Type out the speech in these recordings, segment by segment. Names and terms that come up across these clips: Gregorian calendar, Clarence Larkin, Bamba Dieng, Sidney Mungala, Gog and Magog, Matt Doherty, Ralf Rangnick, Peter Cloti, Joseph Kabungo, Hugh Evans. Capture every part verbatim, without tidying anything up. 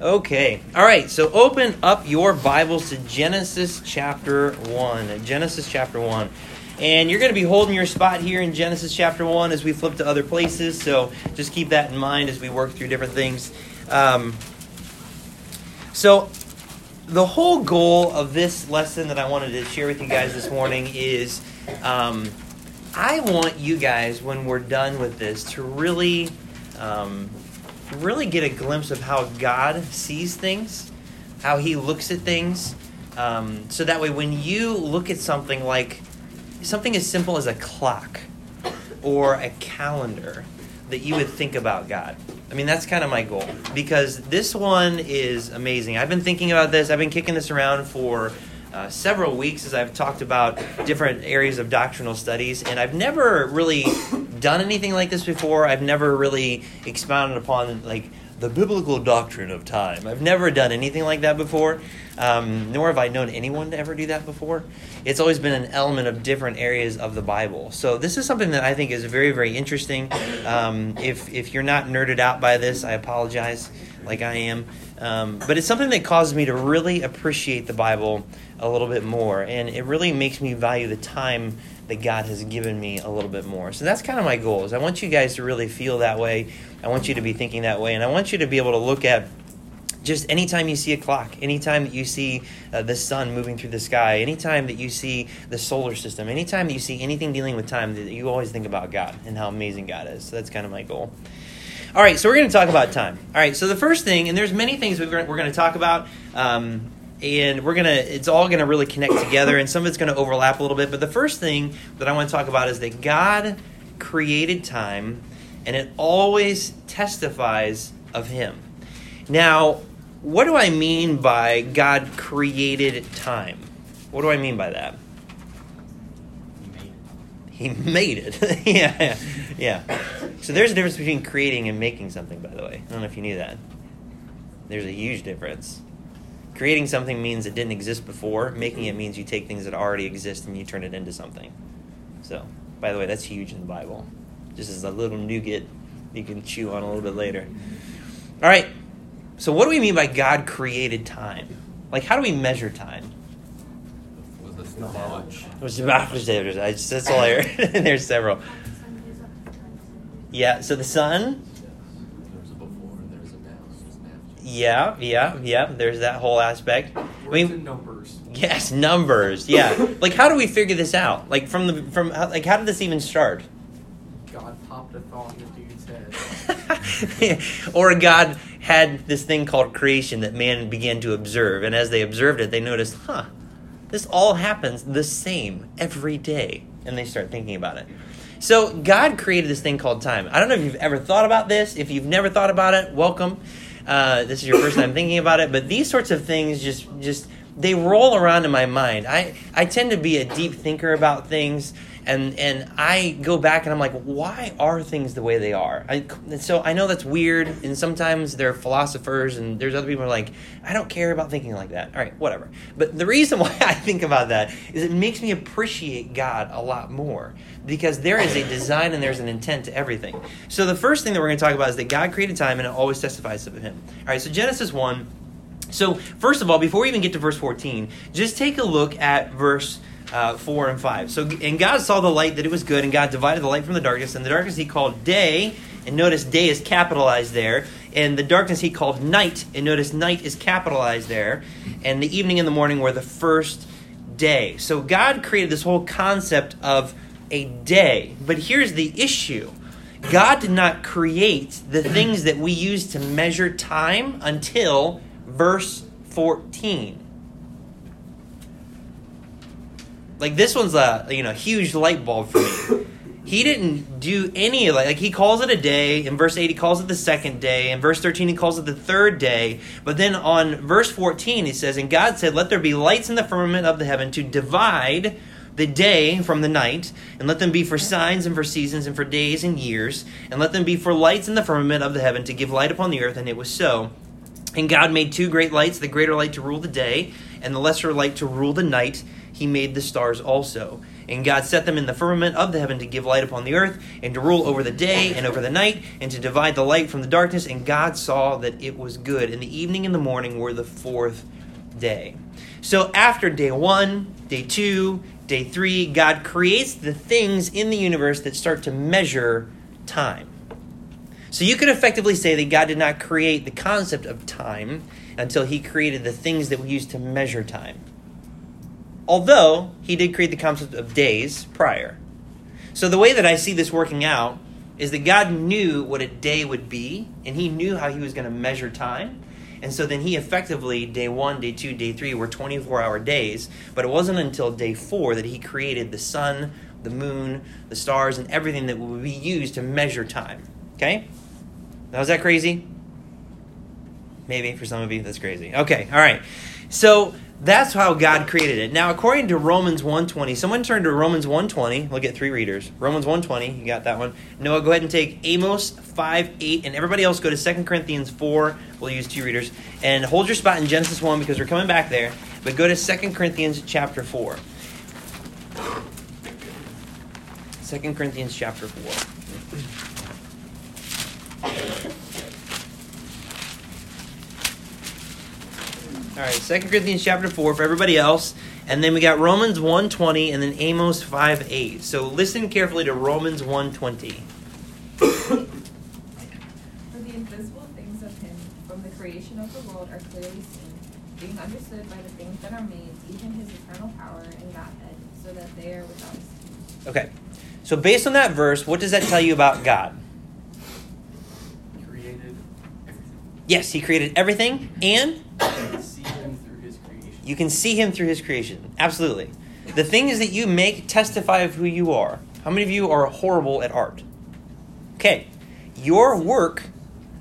Okay. All right. So open up your Bibles to Genesis chapter one. Genesis chapter one. And you're going to be holding your spot here in Genesis chapter one as we flip to other places. So just keep that in mind as we work through different things. Um, so the whole goal of this lesson that I wanted to share with you guys this morning is um, I want you guys, when we're done with this, to really... Um, really get a glimpse of how God sees things, how he looks at things. Um, so that way when you look at something like something as simple as a clock or a calendar, that you would think about God. I mean, that's kind of my goal, because this one is amazing. I've been thinking about this. I've been kicking this around for uh, several weeks as I've talked about different areas of doctrinal studies, and I've never really... done anything like this before. I've never really expounded upon like the biblical doctrine of time. I've never done anything like that before, um, nor have I known anyone to ever do that before. It's always been an element of different areas of the Bible. So this is something that I think is very, very interesting. Um, if if you're not nerded out by this, I apologize, like I am. Um, but it's something that caused me to really appreciate the Bible a little bit more, and it really makes me value the time that God has given me a little bit more. So that's kind of my goal, is I want you guys to really feel that way. I want you to be thinking that way, and I want you to be able to look at just anytime you see a clock, anytime that you see uh, the sun moving through the sky, anytime that you see the solar system, anytime that you see anything dealing with time, that you always think about God and how amazing God is. So that's kind of my goal. All right, so we're going to talk about time. All right, so the first thing, and there's many things we're going to talk about, um, and we're going to, it's all going to really connect together, and some of it's going to overlap a little bit. But the first thing that I want to talk about is that God created time, and it always testifies of him. Now, what do I mean by God created time? What do I mean by that? He made it. He made it. yeah, yeah. So there's a difference between creating and making something, by the way. I don't know if you knew that. There's a huge difference. Creating something means it didn't exist before. Making it means you take things that already exist and you turn it into something. So, by the way, that's huge in the Bible. Just as a little nougat you can chew on a little bit later. All right. So what do we mean by God created time? Like, how do we measure time? Knowledge. That's all I heard. There's several. Yeah, so the sun... Yeah, yeah, yeah. There's that whole aspect. I mean, numbers. Yes, numbers. Yeah. Like, how do we figure this out? Like, from the from like, how did this even start? God popped a thought in the dude's head. Or God had this thing called creation that man began to observe, and as they observed it, they noticed, huh, this all happens the same every day, and they start thinking about it. So God created this thing called time. I don't know if you've ever thought about this. If you've never thought about it, welcome. Uh, this is your first time thinking about it, but these sorts of things just, just they roll around in my mind. I, I tend to be a deep thinker about things, and, and I go back and I'm like, why are things the way they are? I, so I know that's weird, and sometimes there are philosophers, and there's other people who are like, I don't care about thinking like that. All right, whatever. But the reason why I think about that is it makes me appreciate God a lot more, because there is a design and there's an intent to everything. So the first thing that we're going to talk about is that God created time, and it always testifies of him. All right, so Genesis one. So first of all, before we even get to verse fourteen, just take a look at verse uh, four and five. So, and God saw the light that it was good, and God divided the light from the darkness, and the darkness he called day, and notice day is capitalized there, and the darkness he called night, and notice night is capitalized there, and the evening and the morning were the first day. So God created this whole concept of a day. But here's the issue. God did not create the things that we use to measure time until verse fourteen. Like, this one's a, you know, huge light bulb for me. He didn't do any of that. Like, he calls it a day. In verse eight, he calls it the second day. In verse thirteen, he calls it the third day. But then on verse fourteen, he says, and God said, let there be lights in the firmament of the heaven to divide the day from the night, and let them be for signs and for seasons and for days and years, and let them be for lights in the firmament of the heaven to give light upon the earth. And it was so. And God made two great lights, the greater light to rule the day and the lesser light to rule the night. he made the stars also. And God set them in the firmament of the heaven to give light upon the earth, and to rule over the day and over the night, and to divide the light from the darkness. And God saw that it was good. And the evening and the morning were the fourth day. So after day one, day two, day three, God creates the things in the universe that start to measure time. So you could effectively say that God did not create the concept of time until he created the things that we use to measure time. Although he did create the concept of days prior. So the way that I see this working out is that God knew what a day would be, and he knew how he was going to measure time. And so then he effectively, day one, day two, day three were twenty-four hour days, but it wasn't until day four that he created the sun, the moon, the stars, and everything that would be used to measure time. Okay? Now, is that crazy? Maybe for some of you that's crazy. Okay, all right. So that's how God created it. Now, according to Romans one twenty, someone turn to Romans one twenty. We'll get three readers. Romans one twenty, you got that one. Noah, go ahead and take Amos five eight, and everybody else go to Second Corinthians four. We'll use two readers. And hold your spot in Genesis one because we're coming back there. But go to Second Corinthians chapter four. Second Corinthians chapter four. All right, Second Corinthians chapter four for everybody else. And then we got Romans one twenty and then Amos five eight. So listen carefully to Romans one twenty. For the invisible things of him from the creation of the world are clearly seen, being understood by the things that are made, even his eternal power and Godhead, so that they are without excuse. Okay, so based on that verse, what does that tell you about God? He created everything. Yes, he created everything and... You can see him through his creation. Absolutely. The things that you make testify of who you are. How many of you are horrible at art? Okay. Your work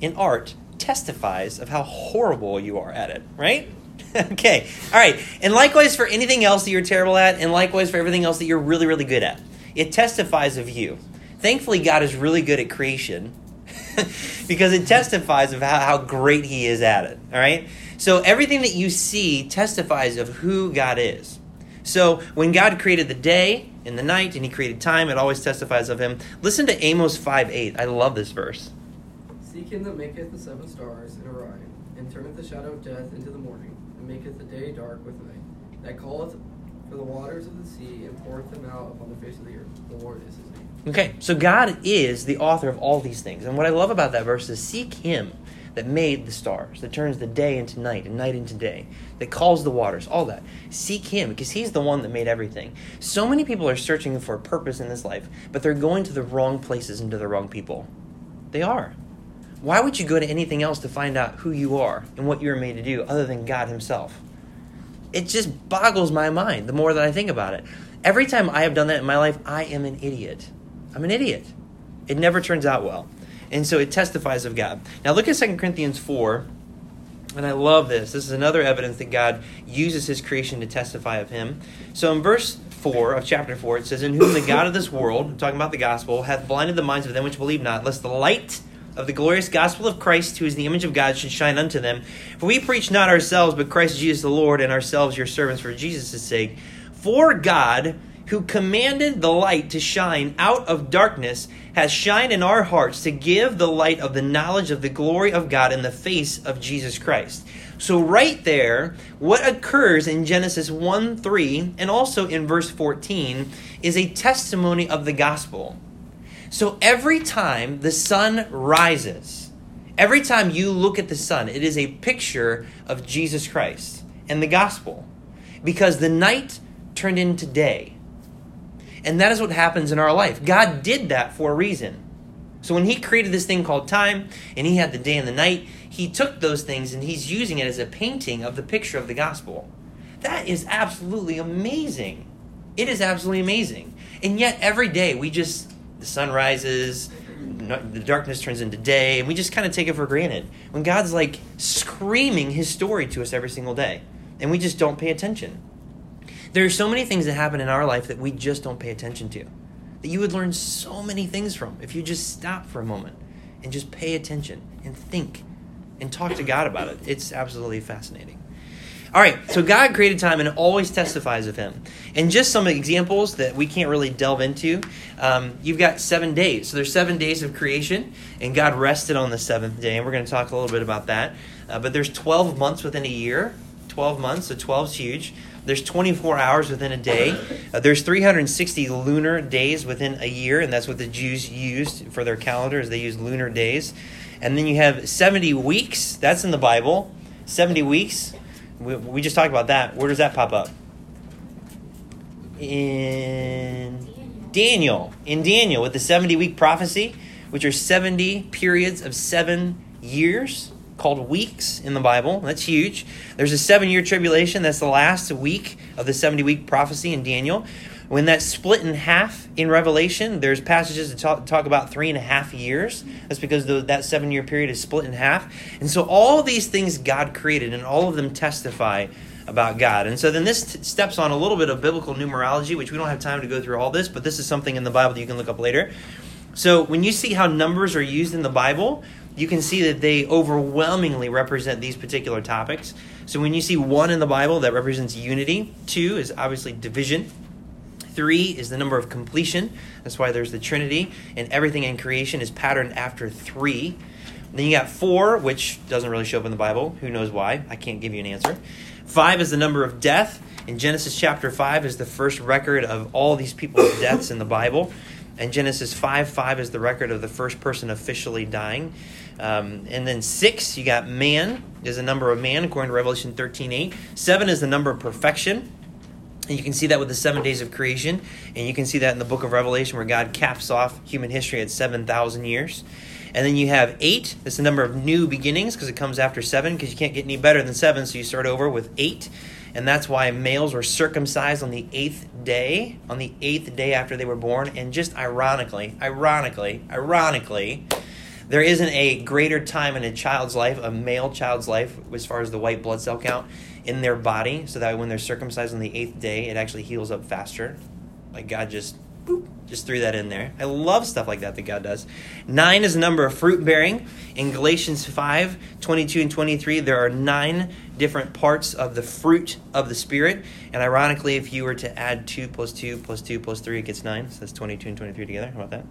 in art testifies of how horrible you are at it, right? Okay. All right. And likewise for anything else that you're terrible at, and likewise for everything else that you're really, really good at. It testifies of you. Thankfully, God is really good at creation because it testifies of how, how great he is at it, all right? So everything that you see testifies of who God is. So when God created the day and the night and he created time, it always testifies of him. Listen to Amos five eight. I love this verse. Seek him that maketh the seven stars and Orion, and turneth the shadow of death into the morning, and maketh the day dark with night, that calleth for the waters of the sea, and poureth them out upon the face of the earth. The Lord is his name. Okay, so God is the author of all these things. And what I love about that verse is seek him that made the stars, that turns the day into night and night into day, that calls the waters, all that. Seek him, because he's the one that made everything. So many people are searching for a purpose in this life, but they're going to the wrong places and to the wrong people. They are. Why would you go to anything else to find out who you are and what you were made to do other than God himself? It just boggles my mind the more that I think about it. Every time I have done that in my life, I am an idiot. I'm an idiot. It never turns out well. And so it testifies of God. Now look at Second Corinthians four, and I love this. This is another evidence that God uses his creation to testify of him. So in verse four of chapter four, it says, In whom the God of this world, talking about the gospel, hath blinded the minds of them which believe not, lest the light of the glorious gospel of Christ, who is the image of God, should shine unto them. For we preach not ourselves, but Christ Jesus the Lord, and ourselves your servants for Jesus' sake. For God, who commanded the light to shine out of darkness, has shined in our hearts to give the light of the knowledge of the glory of God in the face of Jesus Christ. So right there, what occurs in Genesis one three and also in verse fourteen is a testimony of the gospel. So every time the sun rises, every time you look at the sun, it is a picture of Jesus Christ and the gospel, because the night turned into day. And that is what happens in our life. God did that for a reason. So when he created this thing called time, and he had the day and the night, he took those things and he's using it as a painting of the picture of the gospel. That is absolutely amazing. It is absolutely amazing. And yet every day we just, the sun rises, the darkness turns into day, and we just kind of take it for granted. When God's like screaming his story to us every single day, and we just don't pay attention. There are so many things that happen in our life that we just don't pay attention to, that you would learn so many things from if you just stop for a moment and just pay attention and think and talk to God about it. It's absolutely fascinating. All right, so God created time and always testifies of him. And just some examples that we can't really delve into. Um, you've got seven days. So there's seven days of creation, and God rested on the seventh day, and we're going to talk a little bit about that. Uh, but there's twelve months within a year, twelve months, so twelve is huge. There's twenty-four hours within a day. Uh, there's three hundred sixty lunar days within a year, and that's what the Jews used for their calendars. They used lunar days. And then you have seventy weeks. That's in the Bible. seventy weeks. We, we just talked about that. Where does that pop up? In Daniel. In Daniel with the seventy-week prophecy, which are seventy periods of seven years called weeks in the Bible. That's huge. There's a seven-year tribulation. That's the last week of the seventy-week prophecy in Daniel. When that's split in half in Revelation, there's passages that talk, talk about three and a half years. That's because the, that seven-year period is split in half. And so all these things God created, and all of them testify about God. And so then this t- steps on a little bit of biblical numerology, which we don't have time to go through all this, but this is something in the Bible that you can look up later. So when you see how numbers are used in the Bible, you can see that they overwhelmingly represent these particular topics. So when you see one in the Bible, that represents unity. Two is obviously division. Three is the number of completion. That's why there's the Trinity. And everything in creation is patterned after three. Then you got four, which doesn't really show up in the Bible. Who knows why? I can't give you an answer. Five is the number of death. In Genesis chapter five is the first record of all these people's deaths in the Bible. And Genesis five five is the record of the first person officially dying. Um, and then six, you got man, is the number of man, according to Revelation thirteen eight. Seven is the number of perfection. And you can see that with the seven days of creation. And you can see that in the book of Revelation where God caps off human history at seven thousand years. And then you have eight. That's the number of new beginnings because it comes after seven because you can't get any better than seven. So you start over with eight. And that's why males were circumcised on the eighth day, on the eighth day after they were born. And just ironically, ironically, ironically, there isn't a greater time in a child's life, a male child's life, as far as the white blood cell count in their body, so that when they're circumcised on the eighth day, it actually heals up faster. Like God just, boop, just threw that in there. I love stuff like that that God does. Nine is the number of fruit bearing. In Galatians five twenty-two and twenty-three, there are nine different parts of the fruit of the Spirit. And ironically, if you were to add two plus two plus two plus three, it gets nine. So that's twenty-two and twenty-three together. How about that?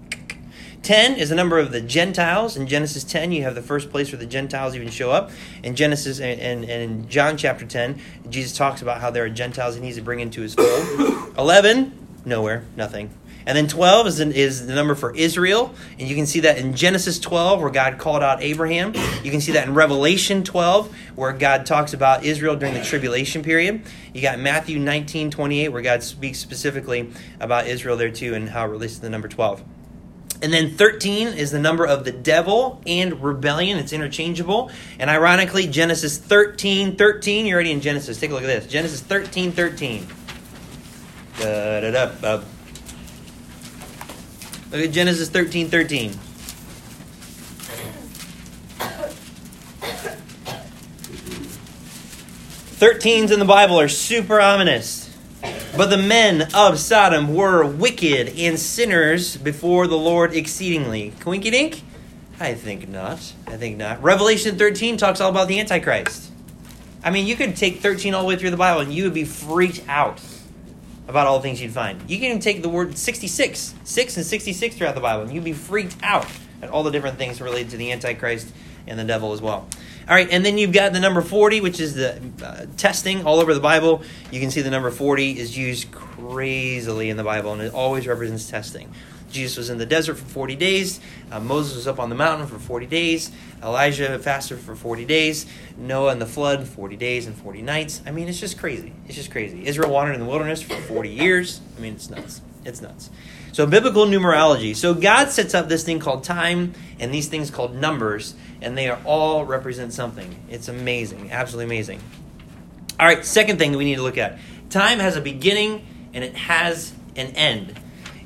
ten is the number of the Gentiles. In Genesis ten, you have the first place where the Gentiles even show up. In Genesis and, and, and in John chapter ten, Jesus talks about how there are Gentiles he needs to bring into his fold. eleven, nowhere, nothing. And then twelve is, in, is the number for Israel. And you can see that in Genesis twelve where God called out Abraham. You can see that in Revelation twelve where God talks about Israel during the tribulation period. You got Matthew nineteen twenty-eight where God speaks specifically about Israel there too and how it relates to the number twelve. And then thirteen is the number of the devil and rebellion. It's interchangeable. And ironically, Genesis thirteen thirteen. You're already in Genesis. Take a look at this. Genesis thirteen thirteen. Da, da, da, da. Look at Genesis thirteen thirteen. thirteens in the Bible are super ominous. But the men of Sodom were wicked and sinners before the Lord exceedingly. Coinkydink? I think not. I think not. Revelation thirteen talks all about the Antichrist. I mean, you could take thirteen all the way through the Bible and you would be freaked out about all the things you'd find. You can even take the word sixty-six, six and sixty-six throughout the Bible, and you'd be freaked out at all the different things related to the Antichrist and the devil as well. All right, and then you've got the number forty, which is the uh, testing all over the Bible. You can see the number forty is used crazily in the Bible, and it always represents testing. Jesus was in the desert for forty days. Uh, Moses was up on the mountain for forty days. Elijah fasted for forty days. Noah and the flood, forty days and forty nights. I mean, it's just crazy. It's just crazy. Israel wandered in the wilderness for forty years. I mean, it's nuts. It's nuts. So biblical numerology. So God sets up this thing called time and these things called numbers, and they are all represent something. It's amazing, absolutely amazing. All right, second thing that we need to look at. Time has a beginning and it has an end.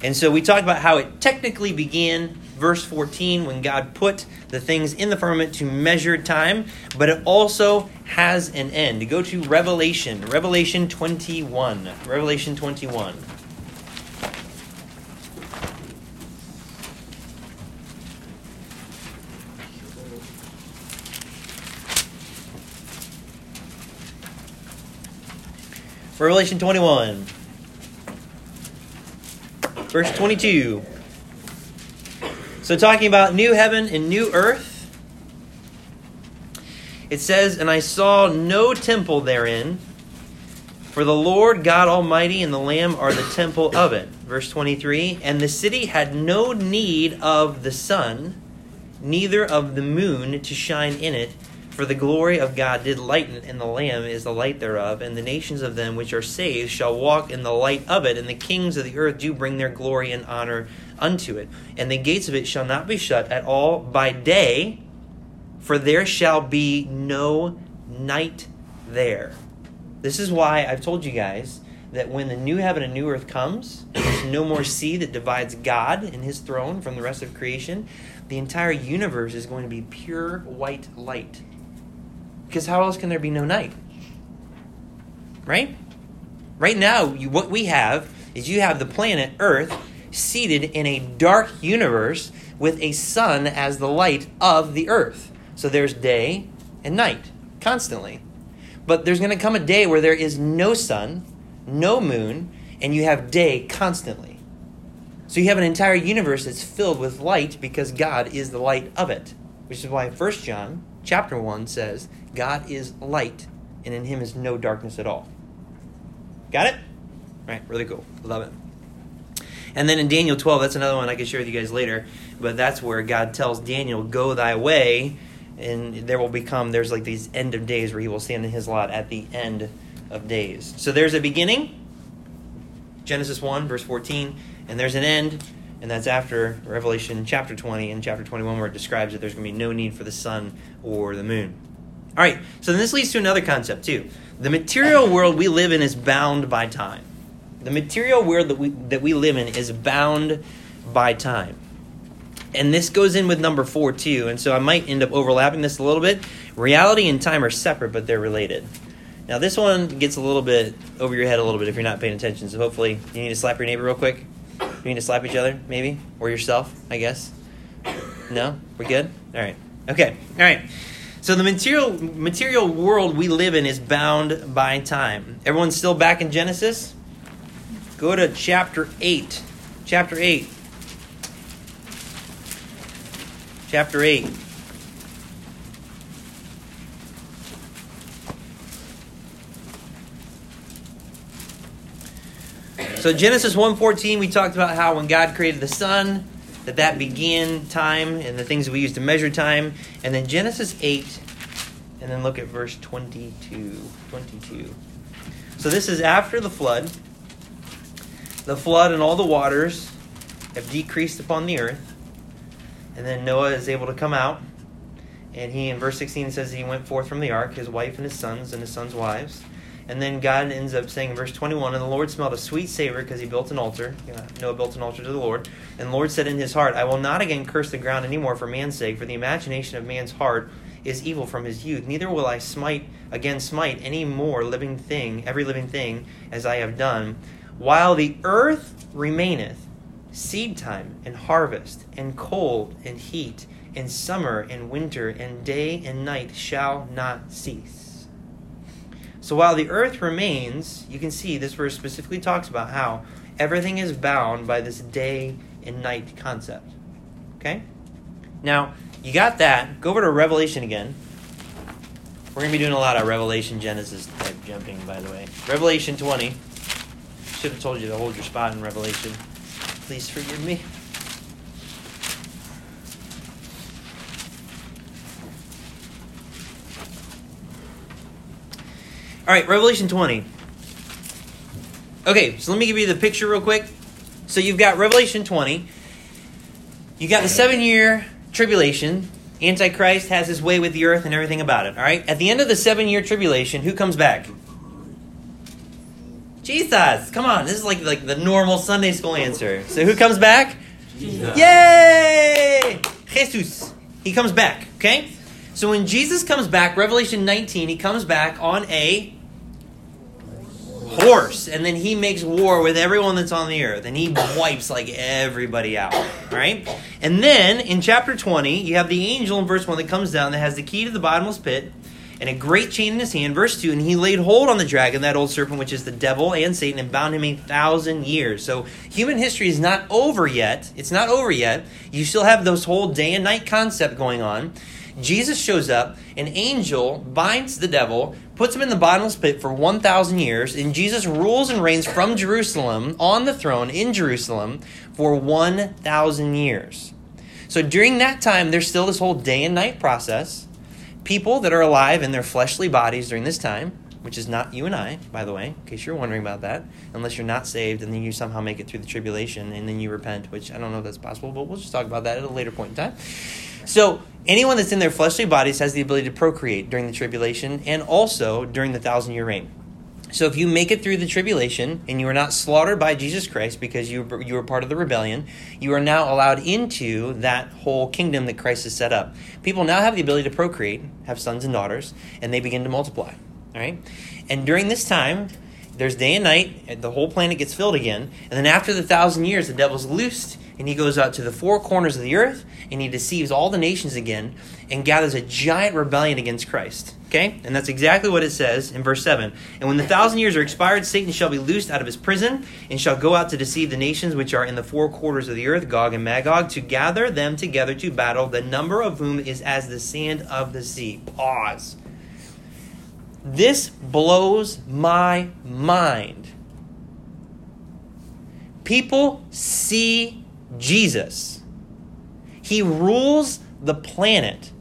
And so we talked about how it technically began, verse fourteen, when God put the things in the firmament to measure time, but it also has an end. Go to Revelation, Revelation twenty-one, Revelation twenty-one. for Revelation twenty-one. Verse twenty-two. So talking about new heaven and new earth. It says, "And I saw no temple therein, for the Lord God Almighty and the Lamb are the temple of it." Verse twenty-three, "And the city had no need of the sun, neither of the moon to shine in it, for the glory of God did lighten, and the Lamb is the light thereof. And the nations of them which are saved shall walk in the light of it, and the kings of the earth do bring their glory and honor unto it. And the gates of it shall not be shut at all by day, for there shall be no night there." This is why I've told you guys that when the new heaven and new earth comes, there's no more sea that divides God and his throne from the rest of creation. The entire universe is going to be pure white light. Because how else can there be no night? Right? Right now, you, what we have is you have the planet Earth seated in a dark universe with a sun as the light of the earth. So there's day and night constantly. But there's going to come a day where there is no sun, no moon, and you have day constantly. So you have an entire universe that's filled with light because God is the light of it. Which is why First John chapter one says, "God is light, and in him is no darkness at all." Got it? All right, really cool. Love it. And then in Daniel twelve, that's another one I can share with you guys later. But that's where God tells Daniel, "Go thy way," and there will become, there's like these end of days where he will stand in his lot at the end of days. So there's a beginning, Genesis one, verse fourteen, and there's an end, and that's after Revelation chapter twenty and chapter twenty-one where it describes that there's going to be no need for the sun or the moon. All right, so then this leads to another concept too. The material world we live in is bound by time. The material world that we that we live in is bound by time. And this goes in with number four too, and so I might end up overlapping this a little bit. Reality and time are separate, but they're related. Now this one gets a little bit over your head a little bit if you're not paying attention, so hopefully you need to slap your neighbor real quick. You need to slap each other, maybe? Or yourself, I guess. No? We're good? All right. Okay. All right. So the material material world we live in is bound by time. Everyone's still back in Genesis? Go to chapter eight. Chapter eight. Chapter eight. So Genesis one fourteen, we talked about how when God created the sun, that that began time and the things that we use to measure time. And then Genesis eight, and then look at verse twenty-two. twenty-two. So this is after the flood. The flood and all the waters have decreased upon the earth. And then Noah is able to come out. And he, in verse sixteen, says he went forth from the ark, his wife and his sons and his sons' wives. And then God ends up saying in verse twenty-one, "And the Lord smelled a sweet savor because he built an altar." Noah built an altar to the Lord. "And the Lord said in his heart, I will not again curse the ground anymore for man's sake, for the imagination of man's heart is evil from his youth. Neither will I smite again smite any more living thing, every living thing, as I have done. While the earth remaineth, seed time and harvest, and cold and heat, and summer and winter, and day and night shall not cease." So while the earth remains, you can see this verse specifically talks about how everything is bound by this day and night concept. Okay? Now, you got that. Go over to Revelation again. We're going to be doing a lot of Revelation, Genesis type jumping, by the way. Revelation twenty. Should have told you to hold your spot in Revelation. Please forgive me. All right, Revelation twenty. Okay, so let me give you the picture real quick. So you've got Revelation twenty. You got the seven-year tribulation. Antichrist has his way with the earth and everything about it, all right? At the end of the seven-year tribulation, who comes back? Jesus, come on. This is like, like the normal Sunday school answer. So who comes back? Jesus. Yay! Jesus. He comes back, okay? So when Jesus comes back, Revelation nineteen, he comes back on a horse. And then he makes war with everyone that's on the earth. And he wipes like everybody out, all right? And then in chapter twenty, you have the angel in verse one that comes down that has the key to the bottomless pit. and a great chain in his hand. Verse two, and he laid hold on the dragon, that old serpent, which is the devil and Satan, and bound him a thousand years. So human history is not over yet. It's not over yet. You still have this whole day and night concept going on. Jesus shows up, an angel binds the devil, puts him in the bottomless pit for one thousand years, and Jesus rules and reigns from Jerusalem, on the throne in Jerusalem, for one thousand years. So during that time, there's still this whole day and night process. People that are alive in their fleshly bodies during this time, which is not you and I, by the way, in case you're wondering about that, unless you're not saved and then you somehow make it through the tribulation and then you repent, which I don't know if that's possible, but we'll just talk about that at a later point in time. So anyone that's in their fleshly bodies has the ability to procreate during the tribulation and also during the thousand-year reign. So if you make it through the tribulation and you are not slaughtered by Jesus Christ because you were, you were part of the rebellion, you are now allowed into that whole kingdom that Christ has set up. People now have the ability to procreate, have sons and daughters, and they begin to multiply. All right? And during this time, there's day and night, and the whole planet gets filled again. And then after the thousand years, the devil's loosed, and he goes out to the four corners of the earth, and he deceives all the nations again and gathers a giant rebellion against Christ. Okay? And that's exactly what it says in verse seven. And when the thousand years are expired, Satan shall be loosed out of his prison and shall go out to deceive the nations which are in the four quarters of the earth, Gog and Magog, to gather them together to battle, the number of whom is as the sand of the sea. Pause. This blows my mind. People see Jesus. He rules the planet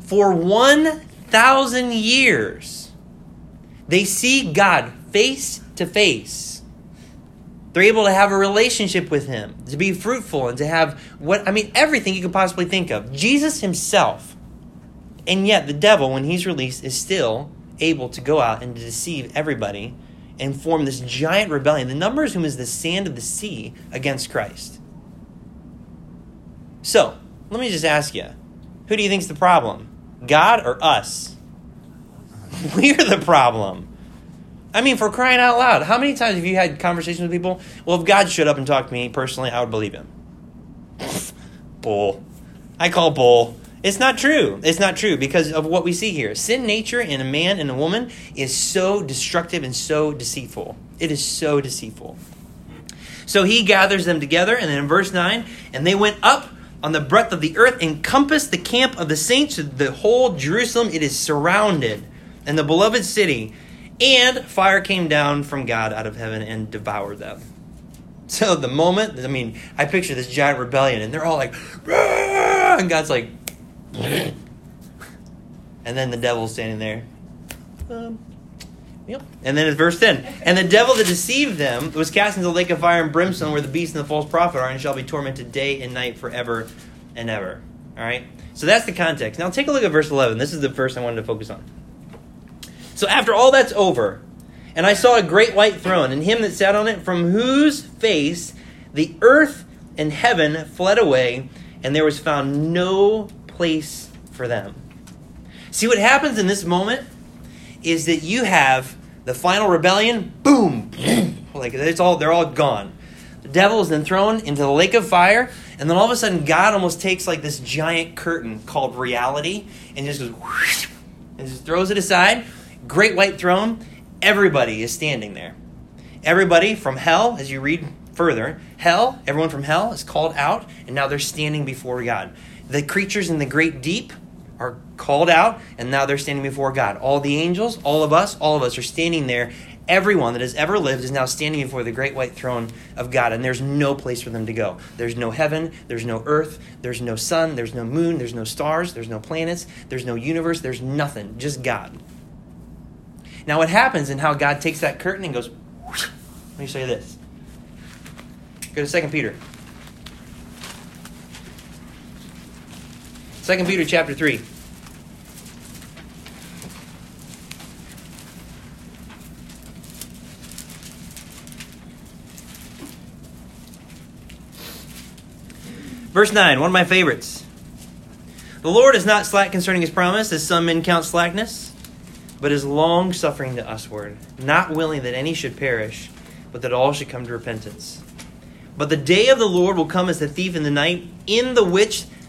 for one thousand years. They see God face to face. They're able to have a relationship with him, to be fruitful, and to have what, I mean, everything you could possibly think of. Jesus himself. And yet the devil, when he's released, is still able to go out and to deceive everybody and form this giant rebellion, the number of whom is the sand of the sea, against Christ. So, let me just ask you, who do you think's the problem? God or us? We're the problem. I mean, for crying out loud, how many times have you had conversations with people? Well, if God showed up and talked to me personally, I would believe him. Bull. I call bull. It's not true. It's not true because of what we see here. Sin nature in a man and a woman is so destructive and so deceitful. It is so deceitful. So he gathers them together, and then in verse nine, and they went up on the breadth of the earth, encompassed the camp of the saints, the whole Jerusalem, it is surrounded, and the beloved city. And fire came down from God out of heaven and devoured them. So the moment, I mean, I picture this giant rebellion, and they're all like, "Rah!" And God's like, and then the devil's standing there. Um, yep. And then it's verse ten. And the devil that deceived them was cast into the lake of fire and brimstone, where the beast and the false prophet are, and shall be tormented day and night forever and ever. All right? So that's the context. Now take a look at verse eleven. This is the verse I wanted to focus on. So after all that's over, and I saw a great white throne, and him that sat on it, from whose face the earth and heaven fled away, and there was found no place for them. See, what happens in this moment is that you have the final rebellion, boom, like it's all, they're all gone. The devil is then thrown into the lake of fire, and then all of a sudden God almost takes like this giant curtain called reality and just goes whoosh, and just throws it aside. Great white throne, everybody is standing there. Everybody from hell, as you read further, hell, everyone from hell is called out, and now they're standing before God. The creatures in the great deep are called out, and now they're standing before God. All the angels, all of us, all of us are standing there. Everyone that has ever lived is now standing before the great white throne of God, and there's no place for them to go. There's no heaven, there's no earth, there's no sun, there's no moon, there's no stars, there's no planets, there's no universe, there's nothing, just God. Now what happens and how God takes that curtain and goes, whoosh, let me show you this. Go to Second Peter. Second Peter chapter three. Verse nine, one of my favorites. The Lord is not slack concerning his promise, as some men count slackness, but is long-suffering to usward, not willing that any should perish, but that all should come to repentance. But the day of the Lord will come as a thief in the night, in the which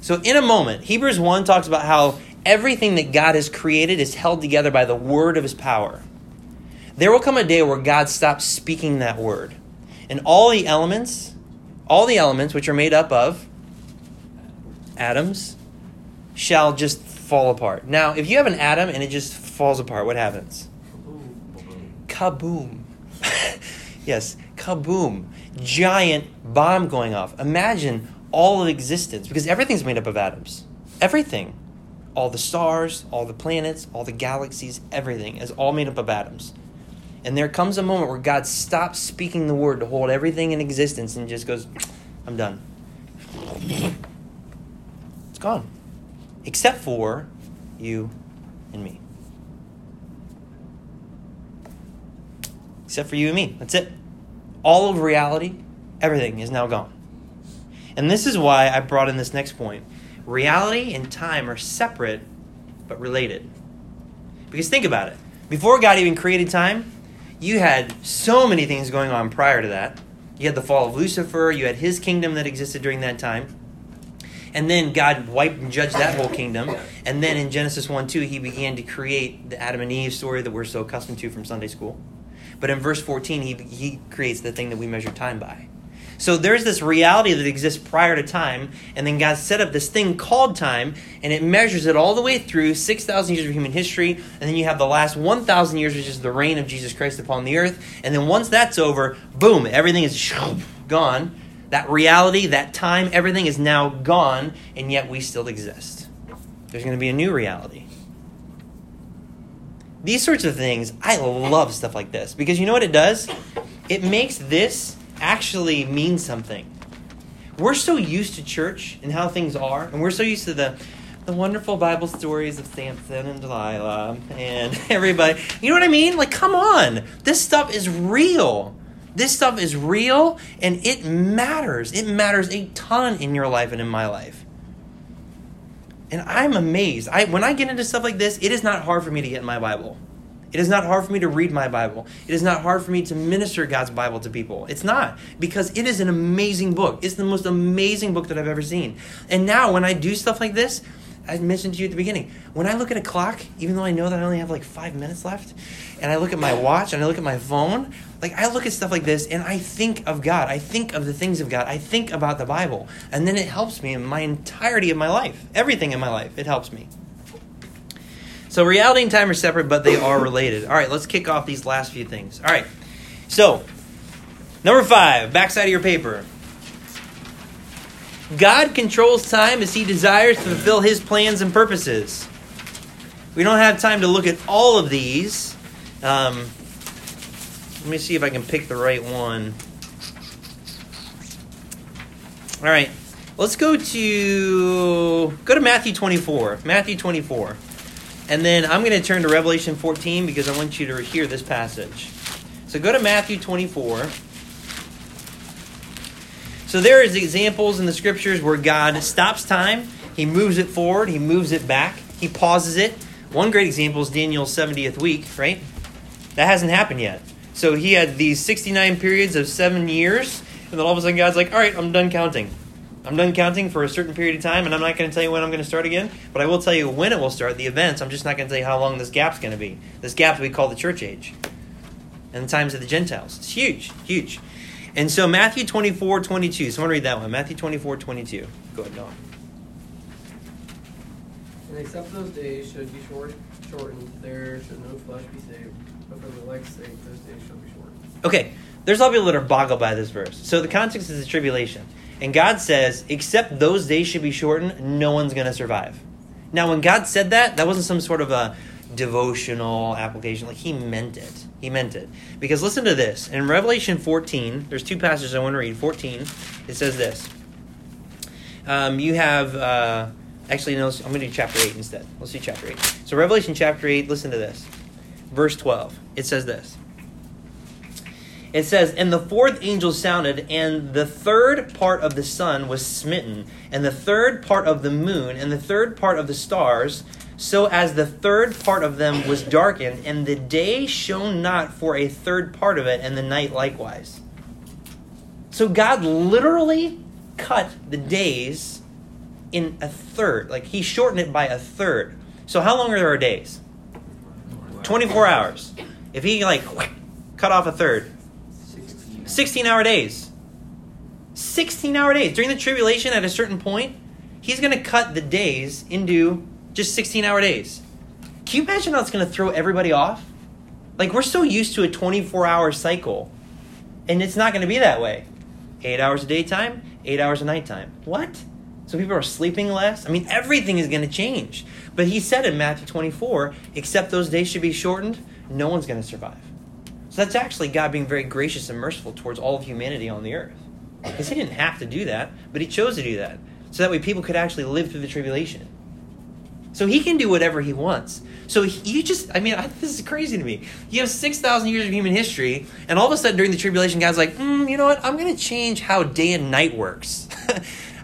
So in a moment, Hebrews one talks about how everything that God has created is held together by the word of his power. There will come a day where God stops speaking that word, and all the elements... all the elements which are made up of atoms shall just fall apart. Now, if you have an atom and it just falls apart, what happens? Kaboom. Yes, kaboom. Giant bomb going off. Imagine all of existence, because everything's made up of atoms. Everything. All the stars, all the planets, all the galaxies, everything is all made up of atoms. And there comes a moment where God stops speaking the word to hold everything in existence and just goes, I'm done. It's gone. Except for you and me. Except for you and me. That's it. All of reality, everything is now gone. And this is why I brought in this next point. Reality and time are separate but related. Because think about it. Before God even created time, you had so many things going on prior to that. You had the fall of Lucifer. You had his kingdom that existed during that time. And then God wiped and judged that whole kingdom. And then in Genesis one two, he began to create the Adam and Eve story that we're so accustomed to from Sunday school. But in verse fourteen, he, he creates the thing that we measure time by. So there's this reality that exists prior to time. And then God set up this thing called time. And it measures it all the way through six thousand years of human history. And then you have the last one thousand years, which is the reign of Jesus Christ upon the earth. And then once that's over, boom, everything is gone. That reality, that time, everything is now gone. And yet we still exist. There's going to be a new reality. These sorts of things, I love stuff like this. Because you know what it does? It makes this actually means something. We're so used to church and how things are, and we're so used to the the wonderful Bible stories of Samson and Delilah and everybody. You know what I mean? Like, come on. This stuff is real. This stuff is real, and it matters. It matters a ton in your life and in my life. And I'm amazed. I when I get into stuff like this, it is not hard for me to get in my Bible. It is not hard for me to read my Bible. It is not hard for me to minister God's Bible to people. It's not, because it is an amazing book. It's the most amazing book that I've ever seen. And now when I do stuff like this, I mentioned to you at the beginning, when I look at a clock, even though I know that I only have like five minutes left, and I look at my watch and I look at my phone, like I look at stuff like this and I think of God. I think of the things of God. I think about the Bible. And then it helps me in my entirety of my life. Everything in my life, it helps me. So reality and time are separate, but they are related. All right, let's kick off these last few things. All right, so number five, backside of your paper. God controls time as he desires to fulfill his plans and purposes. We don't have time to look at all of these. Um, let me see if I can pick the right one. All right, let's go to go to Matthew twenty-four. Matthew twenty-four. And then I'm going to turn to Revelation fourteen because I want you to hear this passage. So go to Matthew twenty-four. So there is examples in the scriptures where God stops time. He moves it forward. He moves it back. He pauses it. One great example is Daniel's seventieth week, right? That hasn't happened yet. So he had these sixty-nine periods of seven years. And then all of a sudden God's like, all right, I'm done counting. I'm done counting for a certain period of time, and I'm not going to tell you when I'm going to start again, but I will tell you when it will start, the events. I'm just not going to tell you how long this gap's going to be. This gap we call the church age and the times of the Gentiles. It's huge, huge. And so Matthew twenty-four twenty-two. Someone read that one. Matthew twenty-four twenty-two. Go ahead, Noah. And except those days should be short, shortened, there should no flesh be saved. But for the elect's sake, those days shall be shortened. Okay, there's a lot of people that are boggled by this verse. So the context is the tribulation. And God says, except those days should be shortened, no one's going to survive. Now, when God said that, that wasn't some sort of a devotional application. Like, he meant it. He meant it. Because listen to this. In Revelation fourteen, there's two passages I want to read. fourteen, it says this. Um, you have uh, Actually, no, I'm going to do chapter eight instead. Let's do chapter eight. So Revelation chapter eight, listen to this. Verse twelve. It says this. It says, "And the fourth angel sounded, and the third part of the sun was smitten, and the third part of the moon, and the third part of the stars, so as the third part of them was darkened, and the day shone not for a third part of it, and the night likewise." So God literally cut the days in a third. Like, he shortened it by a third. So how long are our days? twenty-four hours. If he, like, cut off a third. sixteen hour days. sixteen hour days. During the tribulation, at a certain point, he's going to cut the days into just sixteen hour days. Can you imagine how it's going to throw everybody off? Like, we're so used to a twenty-four hour cycle, and it's not going to be that way. Eight hours of daytime, eight hours of nighttime. What? So people are sleeping less? I mean, everything is going to change. But he said in Matthew twenty-four, except those days should be shortened, no one's going to survive. So that's actually God being very gracious and merciful towards all of humanity on the earth. Because he didn't have to do that, but he chose to do that. So that way people could actually live through the tribulation. So he can do whatever he wants. So he, you just, I mean, I, this is crazy to me. You have six thousand years of human history, and all of a sudden during the tribulation, God's like, mm, you know what? I'm going to change how day and night works.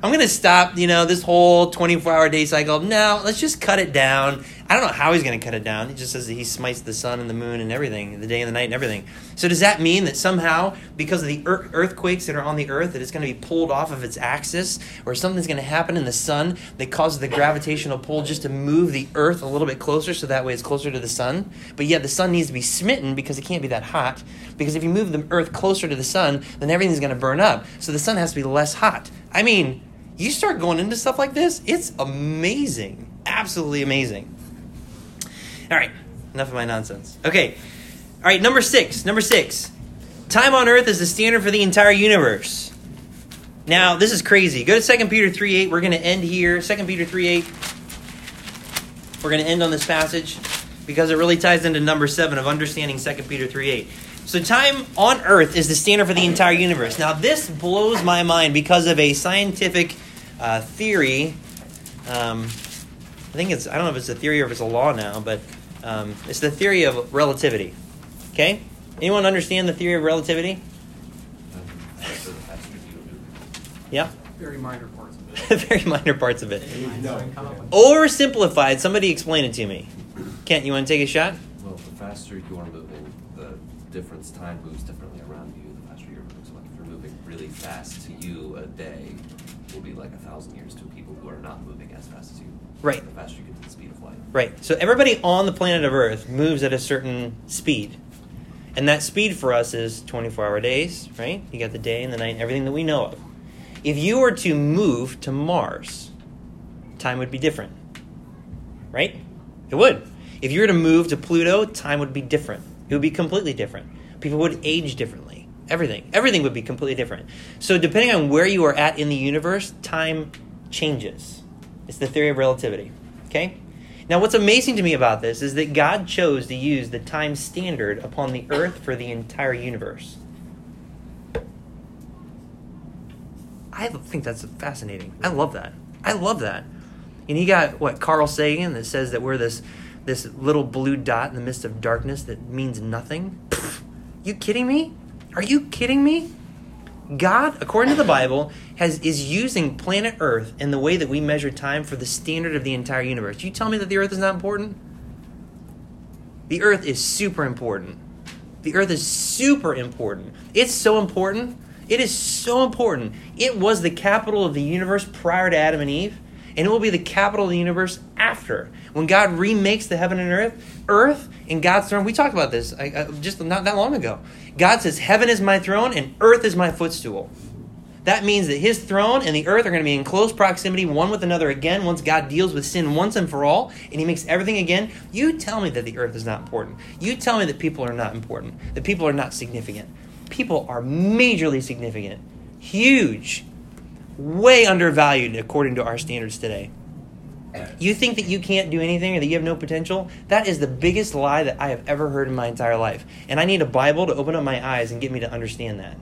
I'm going to stop, you know, this whole twenty-four hour day cycle. No, let's just cut it down. I don't know how he's going to cut it down. He just says that he smites the sun and the moon and everything, the day and the night and everything. So does that mean that somehow, because of the er- earthquakes that are on the earth, that it's going to be pulled off of its axis, or something's going to happen in the sun that causes the gravitational pull just to move the earth a little bit closer, so that way it's closer to the sun? But yet the sun needs to be smitten because it can't be that hot, because if you move the earth closer to the sun, then everything's going to burn up. So the sun has to be less hot. I mean, you start going into stuff like this, it's amazing. Absolutely amazing. All right, enough of my nonsense. Okay, all right, number six. Number six. Time on earth is the standard for the entire universe. Now, this is crazy. Go to Second Peter three eight. We're going to end here. Second Peter three eight. We're going to end on this passage because it really ties into number seven of understanding Second Peter three eight. So time on earth is the standard for the entire universe. Now, this blows my mind because of a scientific uh, theory. Um, I think it's, I don't know if it's a theory or if it's a law now, but... Um, it's the theory of relativity. Okay? Anyone understand the theory of relativity? Yeah? Very minor parts of it. Very minor parts of it. No. Oversimplified. Somebody explain it to me. Kent, you want to take a shot? Well, the faster you are moving, the difference time moves differently around you, the faster you're moving. So like if you're moving really fast, to you, a day will be like a thousand years to people who are not moving as fast as you. Right. The faster you get to the speed of light. Right. So everybody on the planet of Earth moves at a certain speed. And that speed for us is twenty-four hour days, right? You got the day and the night and everything that we know of. If you were to move to Mars, time would be different. Right? It would. If you were to move to Pluto, time would be different. It would be completely different. People would age differently. Everything. Everything would be completely different. So depending on where you are at in the universe, time changes. It's the theory of relativity, okay? Now, what's amazing to me about this is that God chose to use the time standard upon the earth for the entire universe. I think that's fascinating. I love that. I love that. And you got, what, Carl Sagan that says that we're this this little blue dot in the midst of darkness that means nothing? Pfft, you kidding me? Are you kidding me? God, according to the Bible, has is using planet Earth and the way that we measure time for the standard of the entire universe. You tell me that the Earth is not important? The Earth is super important. The Earth is super important. It's so important. It is so important. It was the capital of the universe prior to Adam and Eve, and it will be the capital of the universe after. When God remakes the heaven and earth, earth and God's throne, we talked about this I, I, just not that long ago. God says, heaven is my throne and earth is my footstool. That means that his throne and the earth are going to be in close proximity, one with another again, once God deals with sin once and for all, and he makes everything again. You tell me that the earth is not important. You tell me that people are not important, that people are not significant. People are majorly significant, huge, way undervalued according to our standards today. You think that you can't do anything or that you have no potential? That is the biggest lie that I have ever heard in my entire life. And I need a Bible to open up my eyes and get me to understand that.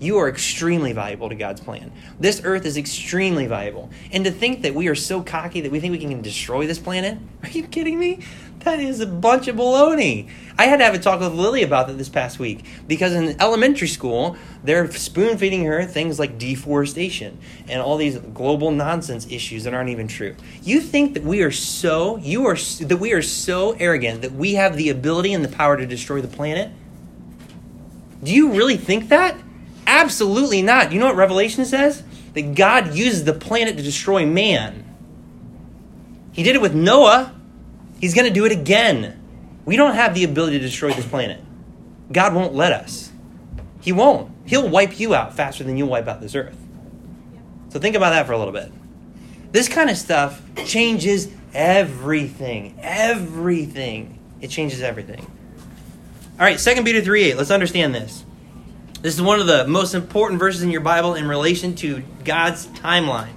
You are extremely valuable to God's plan. This earth is extremely valuable. And to think that we are so cocky that we think we can destroy this planet? Are you kidding me? That is a bunch of baloney. I had to have a talk with Lily about that this past week because in elementary school, they're spoon-feeding her things like deforestation and all these global nonsense issues that aren't even true. You think that we are so, you are, that we are so arrogant that we have the ability and the power to destroy the planet? Do you really think that? Absolutely not. You know what Revelation says? That God uses the planet to destroy man. He did it with Noah. He's going to do it again. We don't have the ability to destroy this planet. God won't let us. He won't. He'll wipe you out faster than you'll wipe out this earth. So think about that for a little bit. This kind of stuff changes everything. Everything. It changes everything. All right, Second Peter three eight. Let's understand this. This is one of the most important verses in your Bible in relation to God's timeline.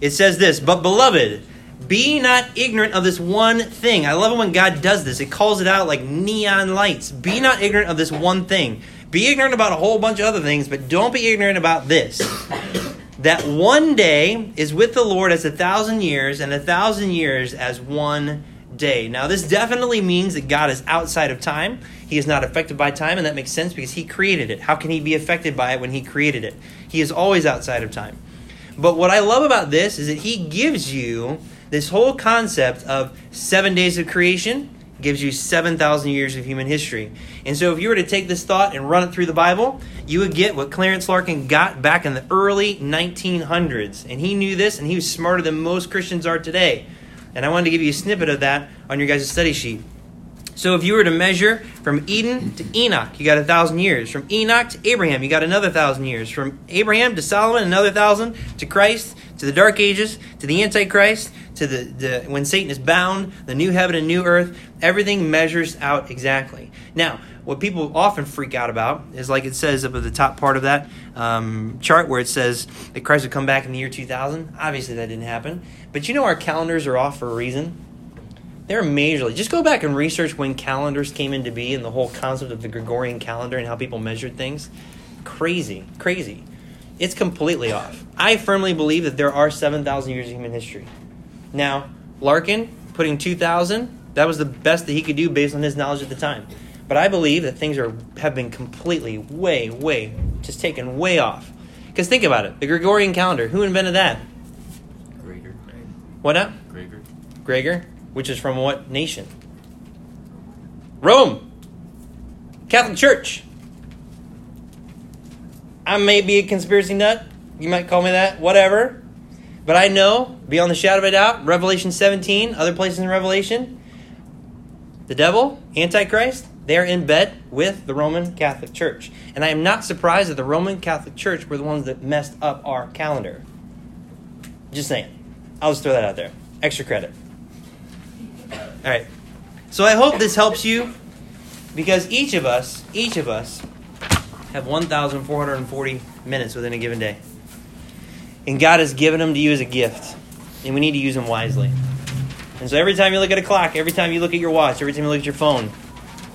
It says this, "But beloved, be not ignorant of this one thing." I love it when God does this. It calls it out like neon lights. Be not ignorant of this one thing. Be ignorant about a whole bunch of other things, but don't be ignorant about this. That one day is with the Lord as a thousand years, and a thousand years as one day. Now, this definitely means that God is outside of time. He is not affected by time, and that makes sense because he created it. How can he be affected by it when he created it? He is always outside of time. But what I love about this is that he gives you this whole concept of seven days of creation, gives you seven thousand years of human history. And so if you were to take this thought and run it through the Bible, you would get what Clarence Larkin got back in the early nineteen hundreds. And he knew this, and he was smarter than most Christians are today. And I wanted to give you a snippet of that on your guys' study sheet. So if you were to measure from Eden to Enoch, you got a thousand years. From Enoch to Abraham, you got another thousand years. From Abraham to Solomon, another thousand. To Christ, to the Dark Ages, to the Antichrist, to the, the when Satan is bound, the new heaven and new earth. Everything measures out exactly. Now, what people often freak out about is, like it says up at the top part of that um, chart where it says that Christ would come back in the year two thousand. Obviously, that didn't happen. But you know our calendars are off for a reason. They're majorly. Just go back and research when calendars came into being and the whole concept of the Gregorian calendar and how people measured things. Crazy, crazy. It's completely off. I firmly believe that there are seven thousand years of human history. Now, Larkin putting two thousand, that was the best that he could do based on his knowledge at the time. But I believe that things are have been completely way, way, just taken way off. Because think about it. The Gregorian calendar. Who invented that? Gregor. What up? Gregor. Gregor. Which is from what nation? Rome. Catholic Church. I may be a conspiracy nut. You might call me that. Whatever. But I know, beyond the shadow of a doubt, Revelation seventeen, other places in Revelation, the devil, Antichrist, they are in bed with the Roman Catholic Church. And I am not surprised that the Roman Catholic Church were the ones that messed up our calendar. Just saying. I'll just throw that out there. Extra credit. All right, so I hope this helps you because each of us, each of us have one thousand four hundred forty minutes within a given day. And God has given them to you as a gift, and we need to use them wisely. And so every time you look at a clock, every time you look at your watch, every time you look at your phone,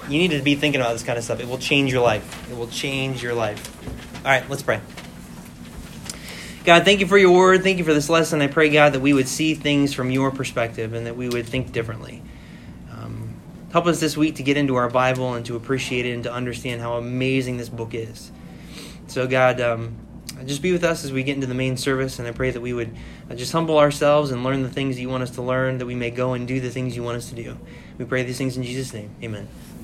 you need to be thinking about this kind of stuff. It will change your life. It will change your life. All right, let's pray. God, thank you for your word. Thank you for this lesson. I pray, God, that we would see things from your perspective and that we would think differently. Um, help us this week to get into our Bible and to appreciate it and to understand how amazing this book is. So, God, um, just be with us as we get into the main service, and I pray that we would just humble ourselves and learn the things you want us to learn, that we may go and do the things you want us to do. We pray these things in Jesus' name. Amen.